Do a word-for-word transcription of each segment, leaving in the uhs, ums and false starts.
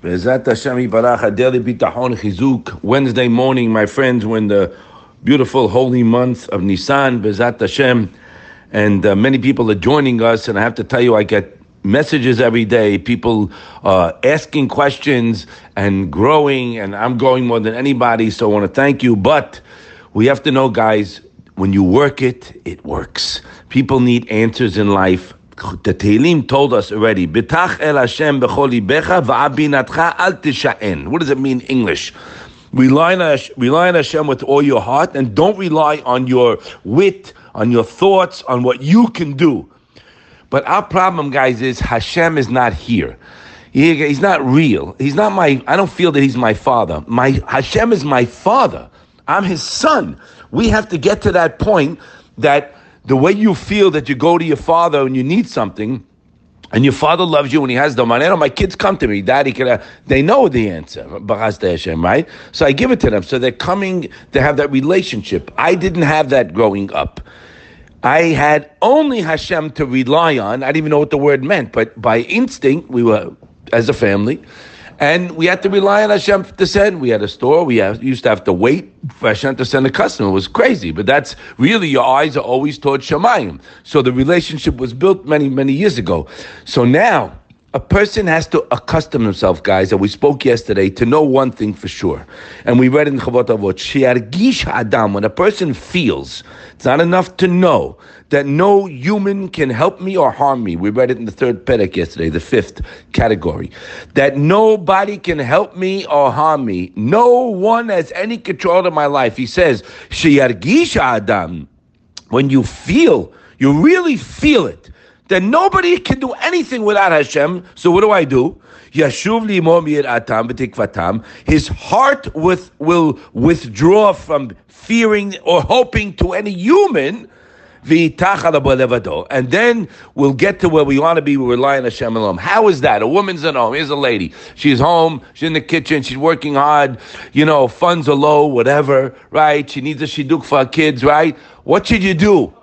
Wednesday morning, my friends, when the beautiful holy month of Nisan, Bezat Hashem, and uh, many people are joining us, and I have to tell you, I get messages every day, people uh, asking questions and growing, and I'm growing more than anybody, so I want to thank you. But we have to know, guys, when you work it, it works. People need answers in life. The Tehillim told us already, B'tach el Hashem b'chol libecha v'abinatcha al tisha'en. What does it mean in English? Rely on, rely on Hashem with all your heart, and don't rely on your wit, on your thoughts, on what you can do. But our problem, guys, is Hashem is not here. He, he's not real. He's not my, I don't feel that he's my father. My Hashem is my father. I'm his son. We have to get to that point that the way you feel that you go to your father and you need something, and your father loves you and he has the money. I know my kids come to me, Daddy, can I? They know the answer, right? So I give it to them. So they're coming to have that relationship. I didn't have that growing up. I had only Hashem to rely on. I didn't even know what the word meant, but by instinct, we were, as a family, and we had to rely on Hashem to send. We had a store. We have, used to have to wait for Hashem to send a customer. It was crazy, but that's really, your eyes are always towards Shemayim. So the relationship was built many, many years ago. So now, a person has to accustom himself, guys, and we spoke yesterday, to know one thing for sure. And we read in Chavot Avot, when a person feels, it's not enough to know that no human can help me or harm me. We read it in the third Perek yesterday, the fifth category. That nobody can help me or harm me. No one has any control of my life. He says, when you feel, you really feel it, then nobody can do anything without Hashem. So what do I do? His heart with, will withdraw from fearing or hoping to any human. And then we'll get to where we want to be. We rely on Hashem alone. How is that? A woman's at home. Here's a lady. She's home. She's in the kitchen. She's working hard. You know, funds are low, whatever, right? She needs a shidduch for her kids, right? What should you do?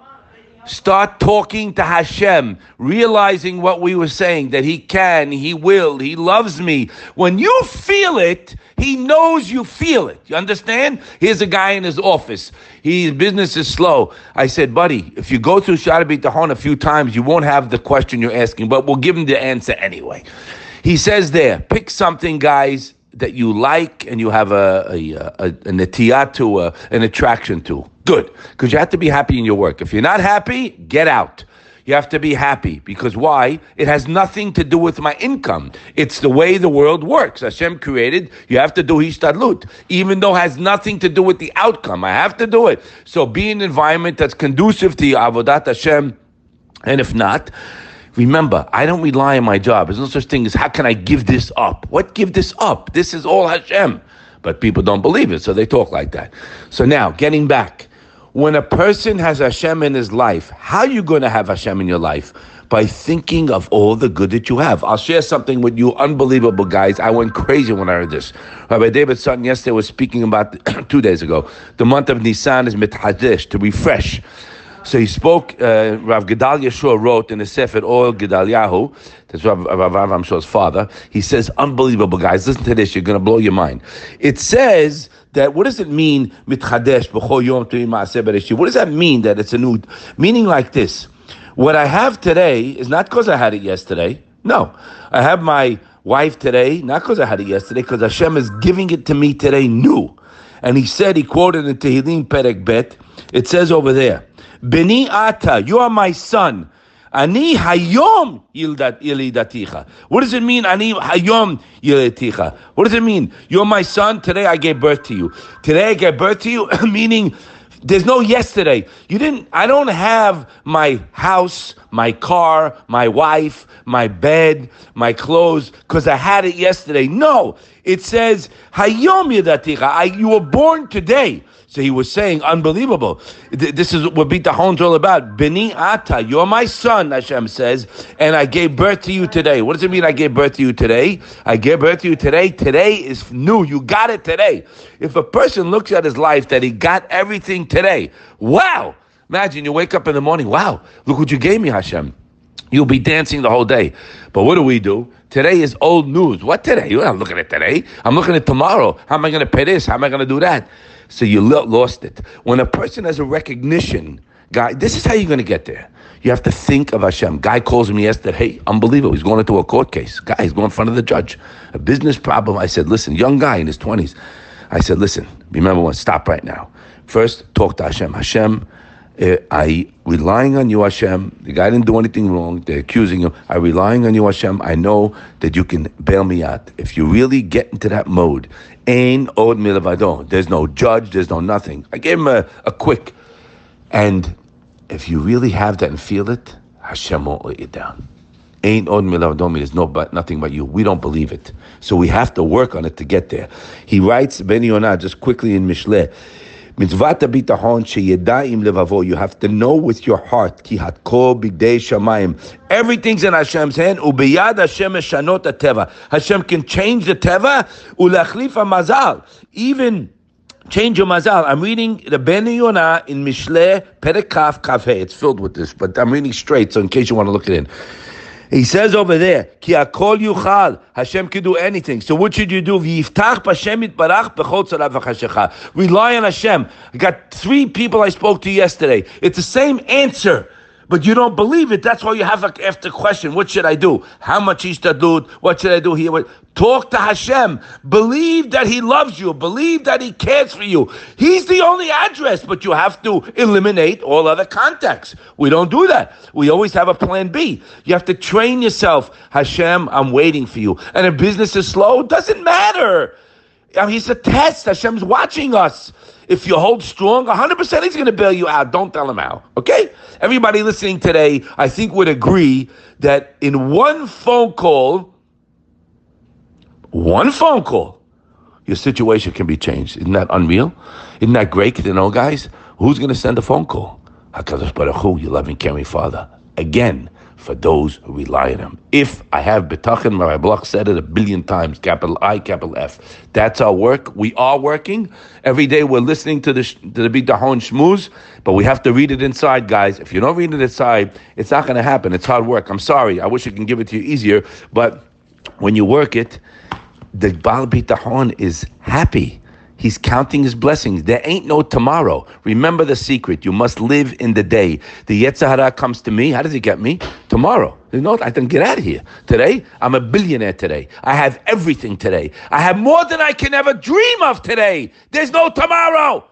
Start talking to Hashem, realizing what we were saying, that He can, He will, He loves me. When you feel it, He knows you feel it. You understand? Here's a guy in his office. His business is slow. I said, buddy, if you go through Sha'ar Bitachon a few times, you won't have the question you're asking, but we'll give him the answer anyway. He says there, pick something, guys, that you like and you have a a, a, a netiyah to, a, an attraction to. Good, because you have to be happy in your work. If you're not happy, get out. You have to be happy, because why? It has nothing to do with my income. It's the way the world works. Hashem created, you have to do hishtadlut, even though it has nothing to do with the outcome. I have to do it. So be in an environment that's conducive to Avodat Hashem, and if not, remember, I don't rely on my job. There's no such thing as, how can I give this up? What give this up? This is all Hashem. But people don't believe it, so they talk like that. So now, getting back, when a person has Hashem in his life, how are you going to have Hashem in your life? By thinking of all the good that you have. I'll share something with you, unbelievable, guys. I went crazy when I heard this. Rabbi David Sutton yesterday was speaking about, two days ago, the month of Nisan is mitchadesh, to refresh. So he spoke, uh, Rav Gedal Yeshua wrote in the Sefer Ol Gedal Yahu, that's Rav Avraham Shah's father, he says, unbelievable, guys, listen to this, you're going to blow your mind. It says that, what does it mean, mitchadesh b'chol yom tu'i ma'aseh bereshit? What does that mean, that it's a new, meaning like this, what I have today is not because I had it yesterday, no, I have my wife today, not because I had it yesterday, because Hashem is giving it to me today new. And he said, he quoted in Tehillim Perek Bet, it says over there, Beni Ata, you are my son. Ani Hayom Yilidaticha. What does it mean? Ani Hayom Yilidaticha. What does it mean? You're my son. Today I gave birth to you. Today I gave birth to you, meaning there's no yesterday. You didn't. I don't have my house, my car, my wife, my bed, my clothes, because I had it yesterday. No, it says Hayom Yilidaticha. You were born today. So he was saying, unbelievable. This is what Bitachon's all about. Beni Ata, you're my son, Hashem says, and I gave birth to you today. What does it mean I gave birth to you today? I gave birth to you today. Today is new. You got it today. If a person looks at his life that he got everything today, wow. Imagine you wake up in the morning, wow, look what you gave me, Hashem. You'll be dancing the whole day. But what do we do? Today is old news. What today? You're not looking at today. I'm looking at tomorrow. How am I going to pay this? How am I going to do that? So you lost it. When a person has a recognition, guy, this is how you're going to get there. You have to think of Hashem. Guy calls me yesterday, hey, unbelievable, he's going into a court case. Guy, he's going in front of the judge. A business problem. I said, listen, young guy in his twenties. I said, listen, remember one, stop right now. First, talk to Hashem. Hashem, Uh, I relying on you, Hashem. The guy didn't do anything wrong. They're accusing him. I relying on you, Hashem. I know that you can bail me out. If you really get into that mode, ain od milavadon. There's no judge. There's no nothing. I gave him a, a quick. And if you really have that and feel it, Hashem won't let you down. Ain od milavadon means no, but nothing but you. We don't believe it, so we have to work on it to get there. He writes, Rabbenu Yonah, just quickly in Mishlei. You have to know with your heart. Everything's in Hashem's hand. Hashem can change the teva. Even change your mazal. I'm reading the Rabbenu Yonah in Mishlei Perekav Kafei. It's filled with this, but I'm reading straight, so in case you want to look it in. He says over there, Ki hakol yuchal, Hashem can do anything. So what should you do? V'yiftach b'Hashem yitbarach b'chol tzarav v'chashecha. Rely on Hashem. I got three people I spoke to yesterday. It's the same answer, but you don't believe it. That's why you have a, after question. What should I do? How much is to do? What should I do here? Talk to Hashem. Believe that He loves you. Believe that He cares for you. He's the only address, but you have to eliminate all other contacts. We don't do that. We always have a plan B. You have to train yourself. Hashem, I'm waiting for you. And if business is slow, it doesn't matter. I mean, it's a test. Hashem's watching us. If you hold strong, one hundred percent He's going to bail you out. Don't tell Him how, okay? Everybody listening today, I think would agree that in one phone call, one phone call, your situation can be changed. Isn't that unreal? Isn't that great? You know, guys, who's going to send a phone call? Hakadosh Baruch Hu, your loving, caring Father. Again, for those who rely on Him. If I have betachin, Rabbi Bloch said it a billion times, capital I, capital F. That's our work. We are working. Every day we're listening to the to the Bidahon Shmuz, but we have to read it inside, guys. If you don't read it inside, it's not going to happen. It's hard work. I'm sorry. I wish I can give it to you easier, but when you work it, the Baal Bidahon is happy. He's counting his blessings. There ain't no tomorrow. Remember the secret. You must live in the day. The Yetzer Hara comes to me. How does he get me? Tomorrow. You know, I can get out of here. Today, I'm a billionaire today. I have everything today. I have more than I can ever dream of today. There's no tomorrow.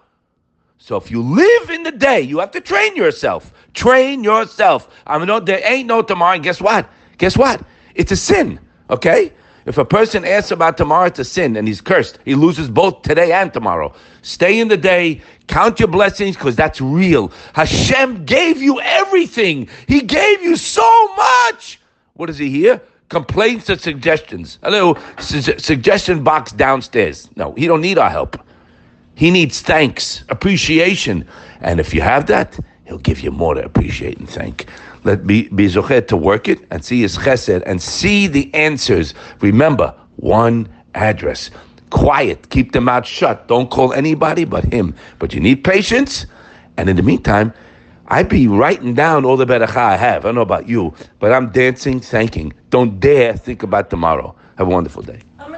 So if you live in the day, you have to train yourself. Train yourself. I know there ain't no tomorrow. And guess what? Guess what? It's a sin. Okay? If a person asks about tomorrow, it's a sin, and he's cursed. He loses both today and tomorrow. Stay in the day. Count your blessings, because that's real. Hashem gave you everything. He gave you so much. What is He here? Complaints and suggestions. A little su- suggestion box downstairs. No, He don't need our help. He needs thanks, appreciation. And if you have that, He'll give you more to appreciate and thank. Let be be zochet to work it and see His chesed and see the answers. Remember, one address. Quiet. Keep the mouth shut. Don't call anybody but Him. But you need patience. And in the meantime, I'd be writing down all the beracha I have. I don't know about you, but I'm dancing, thanking. Don't dare think about tomorrow. Have a wonderful day.